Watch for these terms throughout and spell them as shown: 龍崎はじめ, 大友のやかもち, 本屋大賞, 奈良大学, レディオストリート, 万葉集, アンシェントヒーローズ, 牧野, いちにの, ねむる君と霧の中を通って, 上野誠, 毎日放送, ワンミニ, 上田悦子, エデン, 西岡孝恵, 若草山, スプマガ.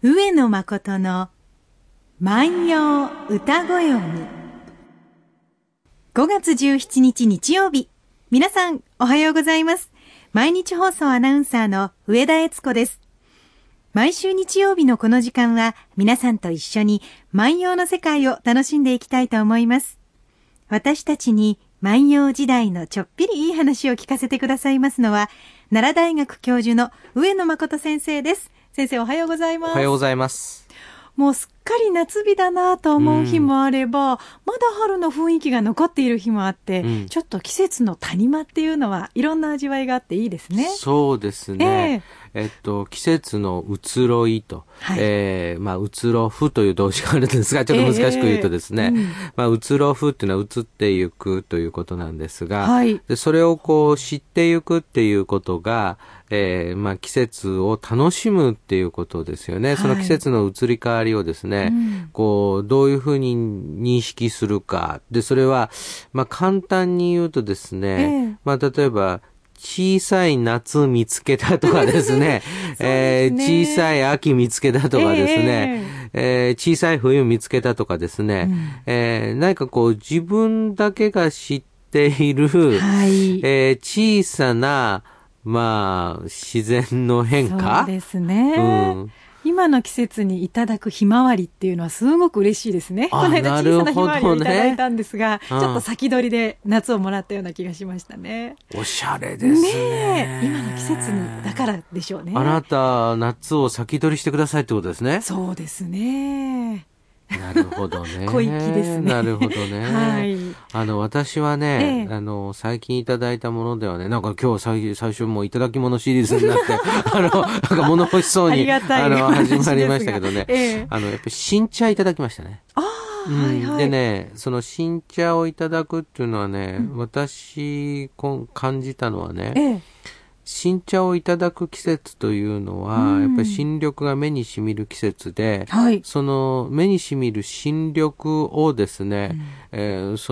上野誠の万葉歌ごよみ。5月17日日曜日、皆さんおはようございます。毎日放送アナウンサーの上田悦子です。毎週日曜日のこの時間は皆さんと一緒に万葉の世界を楽しんでいきたいと思います。私たちに万葉時代のちょっぴりいい話を聞かせてくださいますのは、奈良大学教授の上野誠先生です。先生、おはようございます。おはようございます。もうすっかり夏日だなと思う日もあれば、まだ春の雰囲気が残っている日もあって、ちょっと季節の谷間っていうのはいろんな味わいがあっていいですね。そうですね。季節の移ろいと、移ろふという動詞があるんですが、ちょっと難しく言うとですね、移ろふっていうのは移っていくということなんですが、でそれをこう知っていくっていうことが、季節を楽しむっていうことですよね。その季節の移り変わりをですね、こうどういうふうに認識するか。でそれは、簡単に言うとですね、例えば小さい夏見つけたとかですね、小さい秋見つけたとかですね、小さい冬見つけたとかですね、なんかこう自分だけが知っている、小さな自然の変化。そうですね。今の季節にいただくひまわりっていうのはすごく嬉しいですね。この間小さなひまわりをいただいたんですが、ちょっと先取りで夏をもらったような気がしましたね。おしゃれです ね。今の季節にだからでしょうね。あなた、夏を先取りしてくださいってことですね。そうですね。なるほどね。小粋ですね。なるほどね。私はね、最近いただいたものではね、なんか今日最初もういただき物シリーズになって、なんか物欲しそうに、始まりましたけどね。やっぱり新茶いただきましたね。でね、その新茶をいただくっていうのはね、私、感じたのはね、新茶をいただく季節というのは、やっぱり新緑が目にしみる季節で、その目にしみる新緑をですね、そ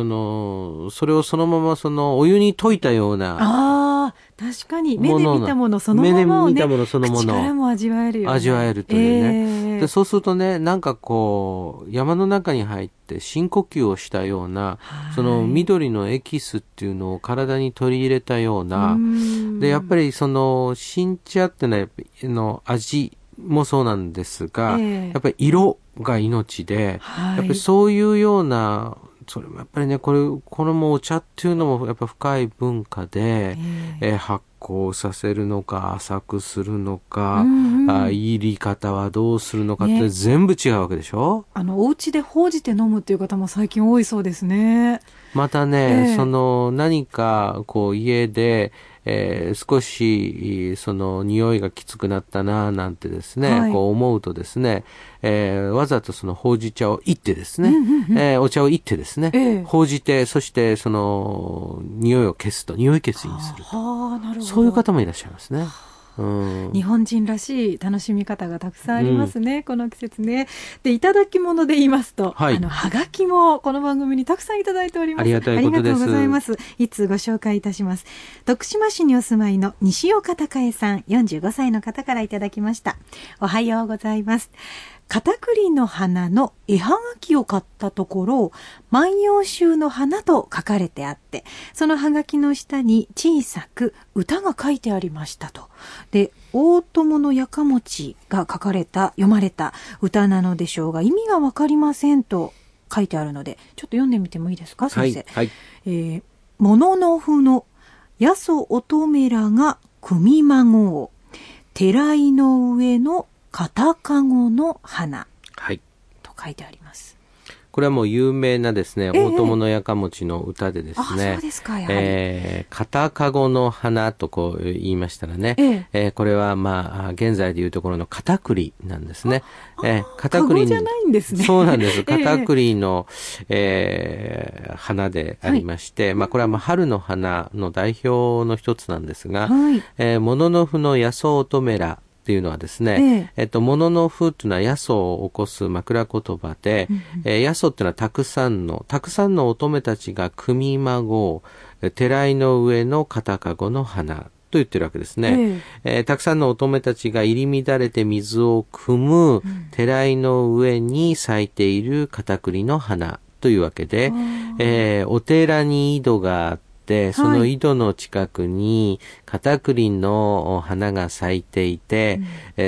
れをそのままそのお湯に溶いたような、確かに目で見たものそのものをね、口からも味わえるよね。味わえるというね。でそうするとね、なんかこう山の中に入って深呼吸をしたような、その緑のエキスっていうのを体に取り入れたような。でやっぱりその新茶ってね、の味もそうなんですが、やっぱり色が命で、やっぱりそういうような、それもやっぱりね、これもお茶っていうのもやっぱ深い文化で、発酵させるのか浅くするのか、入り方はどうするのかって全部違うわけでしょ。お家でほうじて飲むっていう方も最近多いそうですね。またね、その何かこう家で、少しその匂いがきつくなったななんてですね、こう思うとですね、わざとそのほうじ茶をいってですね、お茶をいってですね、ほうじて、そしてその匂いを消すと、匂い消しにすると、そういう方もいらっしゃいますね。日本人らしい楽しみ方がたくさんありますね、この季節ね。でいただき物で言いますと、はがきもこの番組にたくさんいただいております。ありがたいことです。ありがとうございます。いつご紹介いたします。徳島市にお住まいの西岡孝恵さん、45歳の方からいただきました。おはようございます。片栗の花の絵はがきを買ったところ、万葉集の花と書かれてあって、そのはがきの下に小さく歌が書いてありましたと。で、大友のやかもちが読まれた歌なのでしょうが、意味がわかりませんと書いてあるので、ちょっと読んでみてもいいですか、先生。もののふのやそ乙女らが組孫を、てらいの上の片籠の花、と書いてあります。これはもう有名なですね、大友のやかもちの歌でですね、片籠の花とこう言いましたらね、これは現在でいうところの片栗なんですね。片栗じゃないんですね。そうなんです。片栗の、花でありまして、これは春の花の代表の一つなんですが、もののふのやそ乙女らっていうのはですね、もののふというのはやそを起こす枕言葉で、やそっていうのはたくさんの乙女たちが組孫、てらいの上の片籠の花と言ってるわけですね、たくさんの乙女たちが入り乱れて水を汲む、てらいの上に咲いている片栗の花というわけで、お寺に井戸があって、その井戸の近くに片栗の花が咲いていて、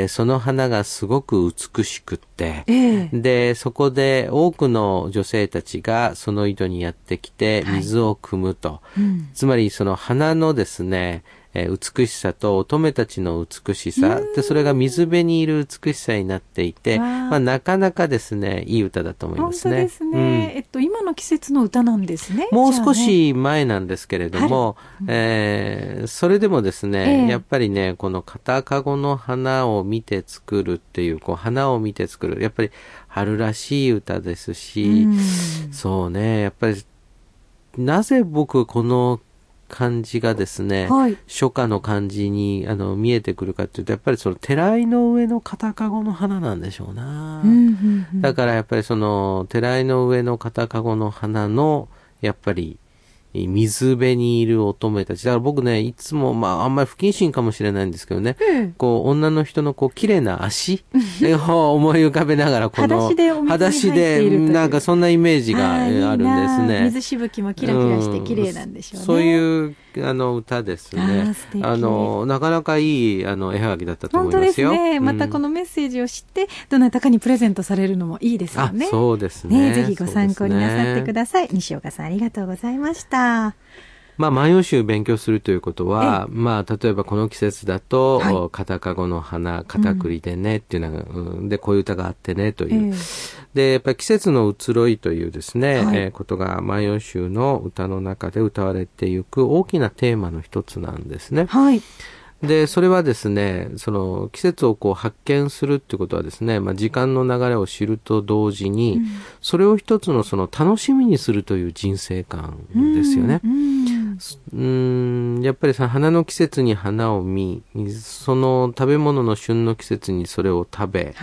その花がすごく美しくって、でそこで多くの女性たちがその井戸にやってきて水を汲むと、つまりその花のですね美しさと乙女たちの美しさで、それが水辺にいる美しさになっていて、なかなかですねいい歌だと思いますね。本当ですね、今の季節の歌なんですね。もう少し前なんですけれども、それでもですね、やっぱりねこの片籠の花を見て作るっていう、こう花を見て作る、やっぱり春らしい歌ですし、そうね、やっぱりなぜ僕この感じがですね、初夏の感じに見えてくるかというと、やっぱりそのてらいの上の片籠の花なんでしょうな、だからやっぱりそのてらいの上の片籠の花のやっぱり水辺にいる乙女たちだから、僕ねいつも、あんまり不謹慎かもしれないんですけどね、こう女の人のこう綺麗な足を思い浮かべながら、この裸足でなんかそんなイメージがあるんですね。水しぶきもキラキラして綺麗なんでしょうね、そういう歌ですね。なかなかいい絵はがきだったと思いますよ。本当ですね、またこのメッセージを知ってどなたかにプレゼントされるのもいいですよね。そうですね、ぜひご参考になさってください、西岡さんありがとうございました。万葉集を勉強するということは、例えばこの季節だと、片籠の花片栗でねっていうのが、でこういう歌があってねという、でやっぱり季節の移ろいというですね、ことが万葉集の歌の中で歌われていく大きなテーマの一つなんですね。でそれはですね、その季節をこう発見するってことはですね、時間の流れを知ると同時に、それを一つのその楽しみにするという人生観ですよね。やっぱりさ、花の季節に花を見、その食べ物の旬の季節にそれを食べ、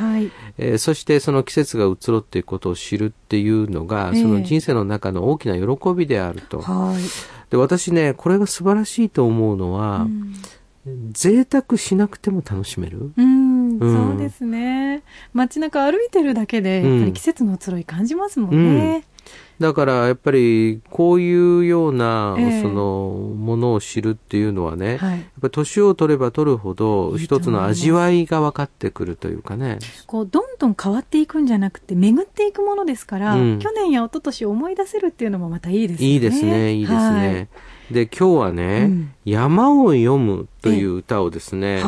そしてその季節が移ろっていくことを知るっていうのが、その人生の中の大きな喜びであると。で私ねこれが素晴らしいと思うのは、贅沢しなくても楽しめる。そうですね、街中歩いてるだけでやっぱり季節の移ろい感じますもんね、だからやっぱりこういうようなそのものを知るっていうのはね、やっぱ年を取れば取るほど一つの味わいが分かってくるというかね、こうどんどん変わっていくんじゃなくて巡っていくものですから、去年や一昨年を思い出せるっていうのもまたいいですね。いいですね、いいですね。で今日はね、山を詠むという歌をですね、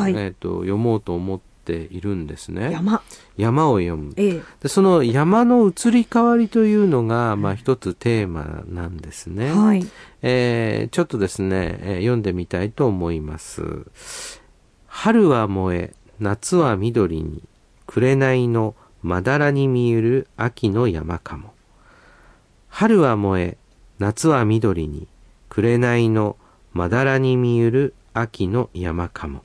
詠もうと思っているんですね。山を詠む、でその山の移り変わりというのが、一つテーマなんですね、ちょっとですね、読んでみたいと思います。春は燃え夏は緑に、紅のまだらに見える秋の山かも。春は燃え夏は緑に、紅のまだらに見ゆる秋の山かも。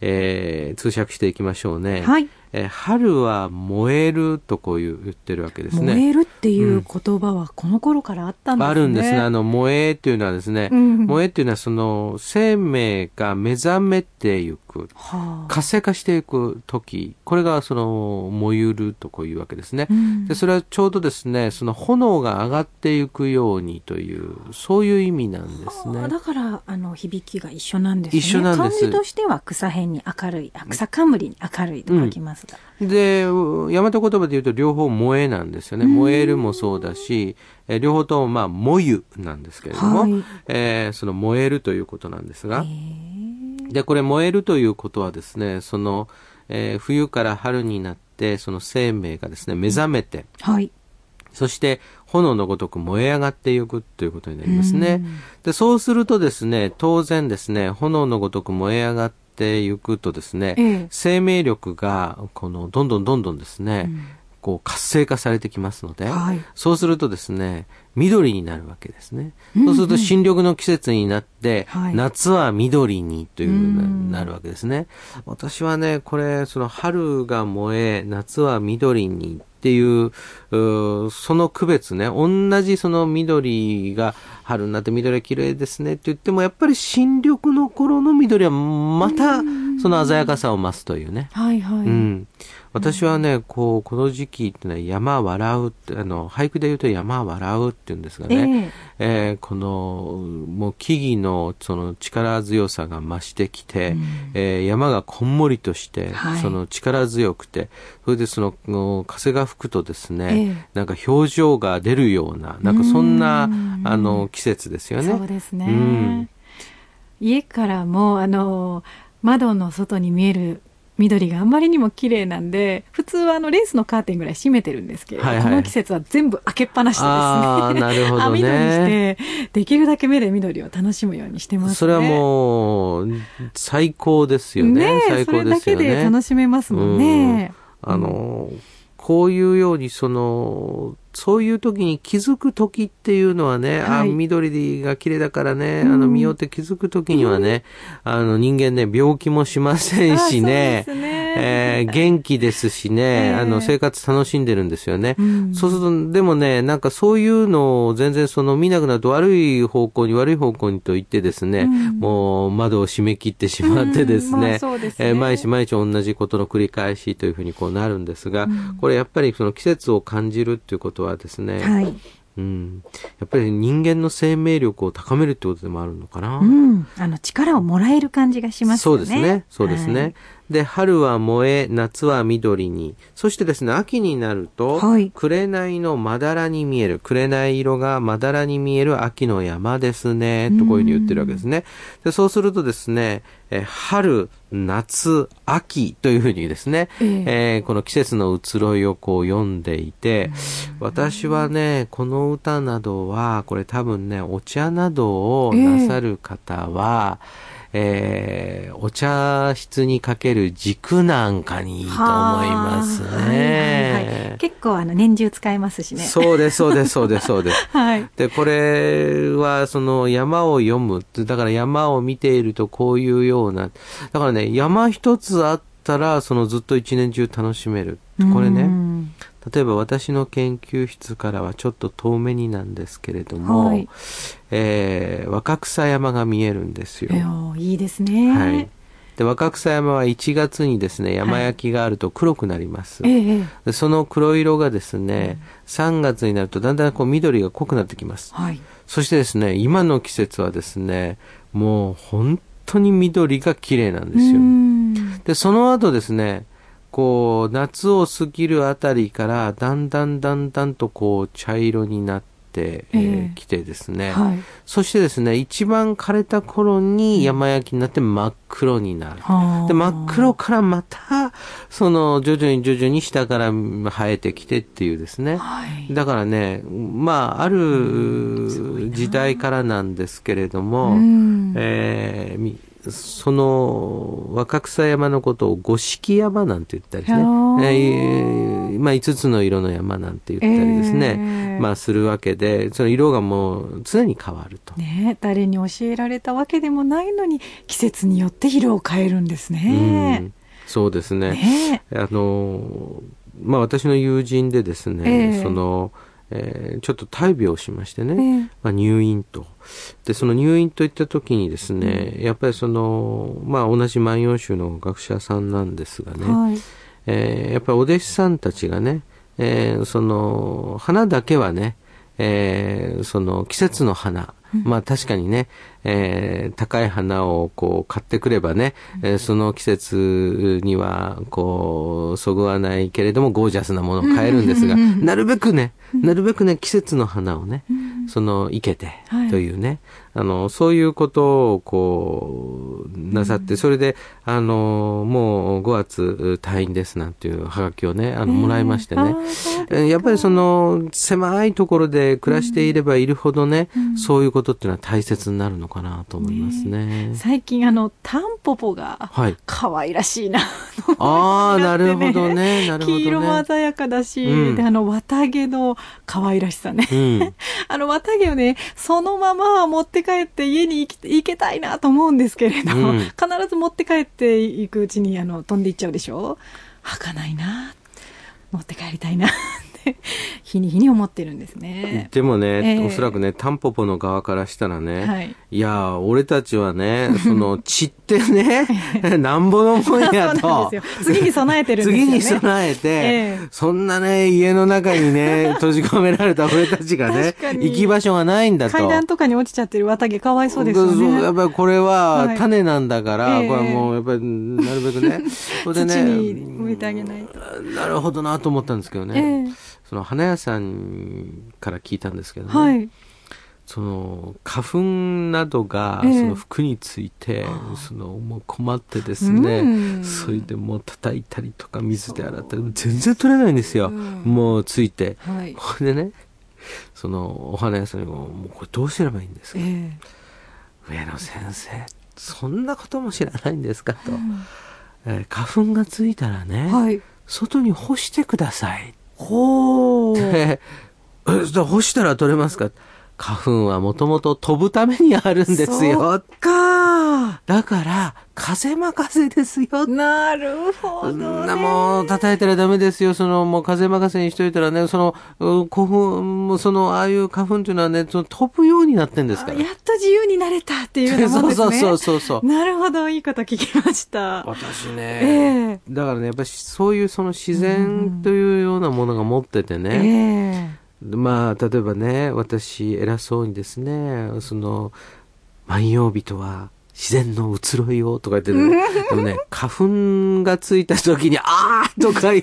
通訳していきましょうね。春は燃えるとこう言ってるわけですね。燃えるっていう言葉はこの頃からあったんですね。あるんですね。燃えというのはですね、燃えというのはその生命が目覚めていく、活性化していく時、これがその燃ゆるとこういうわけですね、でそれはちょうどですね、その炎が上がっていくようにという、そういう意味なんですね。だから響きが一緒なんですね。一緒なんです。漢字としては草辺に明るい、草冠に明るいと書きます。で大和言葉で言うと両方萌えなんですよね。燃えるもそうだし、両方とも萌ゆなんですけれども、その燃えるということなんですが、でこれ燃えるということはですね、その、冬から春になってその生命がですね目覚めて、そして炎のごとく燃え上がっていくということになりますね。でそうするとですね、当然ですね、炎のごとく燃え上がっていくとですね、生命力がこのどんどんですね、こう活性化されてきますので、そうするとですね緑になるわけですね。そうすると新緑の季節になって、夏は緑にというふうになるわけですね。私はねこれその春が燃え夏は緑にってっていう、その区別ね、同じその緑が春になって緑が綺麗ですねって言っても、やっぱり新緑の頃の緑はまたその鮮やかさを増すというね。はいはい。うん。私はね、この時期ってね、山笑うって、俳句で言うと山笑うって言うんですがね、この、もう木々のその力強さが増してきて、山がこんもりとして、その力強くて、それでその、風が吹くとですね、なんか表情が出るような、なんかそんな、季節ですよね。そうですね。うん、家からも、窓の外に見える、緑があんまりにも綺麗なんで、普通はレースのカーテンぐらい閉めてるんですけれど、はいはい、この季節は全部開けっぱなしですね。ああ、なるほどね。網戸にして、できるだけ目で緑を楽しむようにしてますね。それはもう、最高ですよね。ねえ、最高ですよね。それだけで楽しめますもんね。うん、こういうように、そういう時に気づく時っていうのはね、はい、緑が綺麗だからね、見ようって気づく時にはね、人間ね、病気もしませんしね、元気ですしね、生活楽しんでるんですよね。そうすると、でもね、なんかそういうのを全然見なくなると悪い方向にと言ってですね、もう窓を締め切ってしまってですね、毎日毎日同じことの繰り返しというふうになるんですが、これやっぱり季節を感じるっていうことはですね、はい、うん、やっぱり人間の生命力を高めるってことでもあるのかな、うん、力をもらえる感じがしますよね。そうですね、はい、で春は萌え、夏は緑に、そしてですね、秋になると、はい、紅のまだらに見える、紅色がまだらに見える秋の山ですね、とこういうふうに言ってるわけですね。でそうするとですね、春、夏、秋というふうにですね、この季節の移ろいを読んでいて、私はね、この歌などは、これ多分ね、お茶などをなさる方は、お茶室にかける軸なんかにいいと思いますね。はい、結構年中使えますしね。そうです。はい、でこれは山を読む、だから山を見ているとこういうような、だからね、山一つあったらずっと一年中楽しめる。これね、例えば私の研究室からはちょっと遠目になんですけれども、はい、若草山が見えるんですよ。いいですね。はい。で若草山は1月にですね、山焼きがあると黒くなります。でその黒色がですね、3月になるとだんだん緑が濃くなってきます。はい、そしてですね、今の季節はですね、もう本当に緑が綺麗なんですよ。でその後ですね、夏を過ぎるあたりからだんだんと茶色になってきてですね、はい、そしてですね、一番枯れた頃に山焼きになって真っ黒になる。で真っ黒からまた徐々に下から生えてきてっていうですね、はい、だからね、まあある時代からなんですけれども、その若草山のことを五色山なんて言ったりですね、まあ、5つの色の山なんて言ったりですね、まあ、するわけで、その色がもう常に変わると、ね、誰に教えられたわけでもないのに季節によって色を変えるんですね。そうです ね、まあ、私の友人でですね、ちょっと大病をしましてね、まあ、入院と。でその入院といった時にですね、やっぱりまあ、同じ万葉集の学者さんなんですがね、はい、やっぱりお弟子さんたちがね、花だけはね、季節の花、まあ確かにね、高い花を買ってくればね、その季節にはそぐわないけれどもゴージャスなものを買えるんですが、なるべくね季節の花をね、生けてというね、そういうことをなさって、それでもう5月退院ですなんていうはがきをね、もらいましてね、やっぱり狭いところで暮らしていればいるほどね、そういうことっていうのは大切になるのかなと思いますね。最近タンポポが可愛らしいな、ああ、なるほどね、黄色も鮮やかだし、で綿毛の可愛らしさね、綿毛をね、そのまま持って帰って家に行けたいなと思うんですけれど、必ず持って帰っていくうちに飛んでいっちゃうでしょ。儚いな、持って帰りたいな日に日に思ってるんですね。でもね、おそらくね、タンポポの側からしたらね、はい、いや俺たちはね、その血ってねなんぼのもんやと次に備えてるんですよね。次に備えて、そんなね家の中にね閉じ込められた俺たちがね行き場所がないんだと。階段とかに落ちちゃってる綿毛かわいそうですよね。やっぱりこれは種なんだから、はい、これはもうやっぱりなるべくねそれでね土に植えてあげないと。なるほどなと思ったんですけどね、その花屋さんから聞いたんですけどね、はい、その花粉などがその服について、そのもう困ってですね、それでもう叩いたりとか水で洗ったり全然取れないんですよ、もうついて、はい、これでねそのお花屋さんにも、もうこれどうすればいいんですか、上野先生そんなことも知らないんですかと、花粉がついたらね、はい、外に干してください。ほー干したら取れますか。花粉はもともと飛ぶためにあるんですよ。そうか、だから風任せですよ。なるほどね。もう叩いたらダメですよ。そのもう風任せにしといたらね、その古墳もそのああいう花粉というのはね、その飛ぶようになってんですから。やっと自由になれたっていうもんですね。そう。なるほど、いいこと聞きました。私ね、だからね、やっぱりそういうその自然というようなものが持っててね。まあ例えばね、私偉そうにですね、その万葉人は自然の移ろいをとか言ってる、ね、でもね、花粉がついた時にあーとか言っ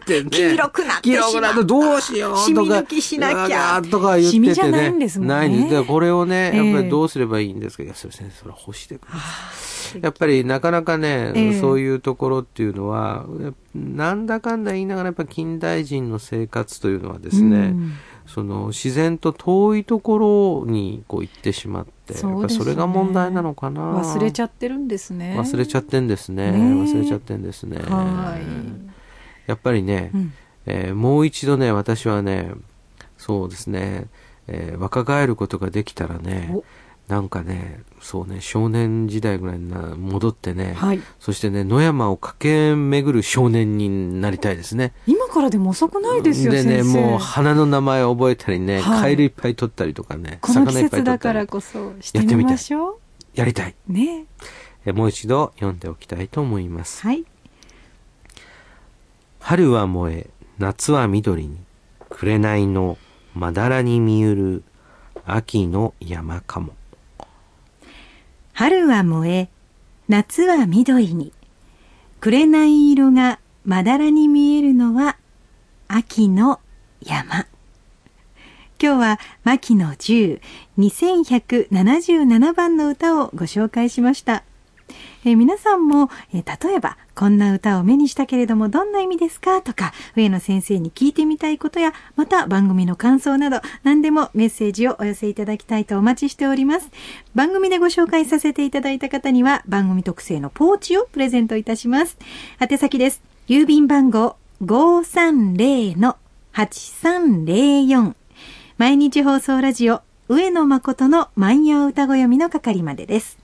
ててね黄色くなってどうしようとか、染み抜きしなきゃとか言っててね、染みじゃないんですもんね。ないんです。だからこれをね、やっぱりどうすればいいんですか。いやそれ先生、それ干してください。やっぱりなかなかね、そういうところっていうのはなんだかんだ言いながらやっぱ近代人の生活というのはですね、その自然と遠いところにこう行ってしまって、そうですね、やっぱそれが問題なのかな。忘れちゃってるんですね。忘れちゃってんですね。はい。やっぱりね、もう一度ね、私はね、そうですね、若返ることができたらね、なんかね、そうね、少年時代ぐらいに戻ってね、はい、そしてね、野山を駆け巡る少年になりたいですね。今からでも遅くないですよ、でね、先生。もう花の名前を覚えたりね、カエルいっぱい取ったりとかね、この季節だからこそしてみましょう。やりたい。ね。もう一度読んでおきたいと思います。はい。春は燃え、夏は緑に、紅のまだらに見ゆる秋の山かも。春は燃え、夏は緑に、紅色がまだらに見えるのは秋の山。今日は牧野10、2177番の歌をご紹介しました。皆さんも、例えばこんな歌を目にしたけれどもどんな意味ですかとか、上野先生に聞いてみたいことや、また番組の感想など何でもメッセージをお寄せいただきたいとお待ちしております。番組でご紹介させていただいた方には番組特製のポーチをプレゼントいたします。宛先です。郵便番号 530-8304、 毎日放送ラジオ上野誠の万葉歌ごよみの係までです。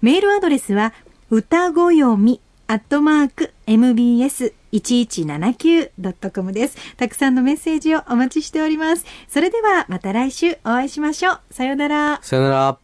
メールアドレスは歌ごよみ@mbs1179.com です。たくさんのメッセージをお待ちしております。それではまた来週お会いしましょう。さよなら。さよなら。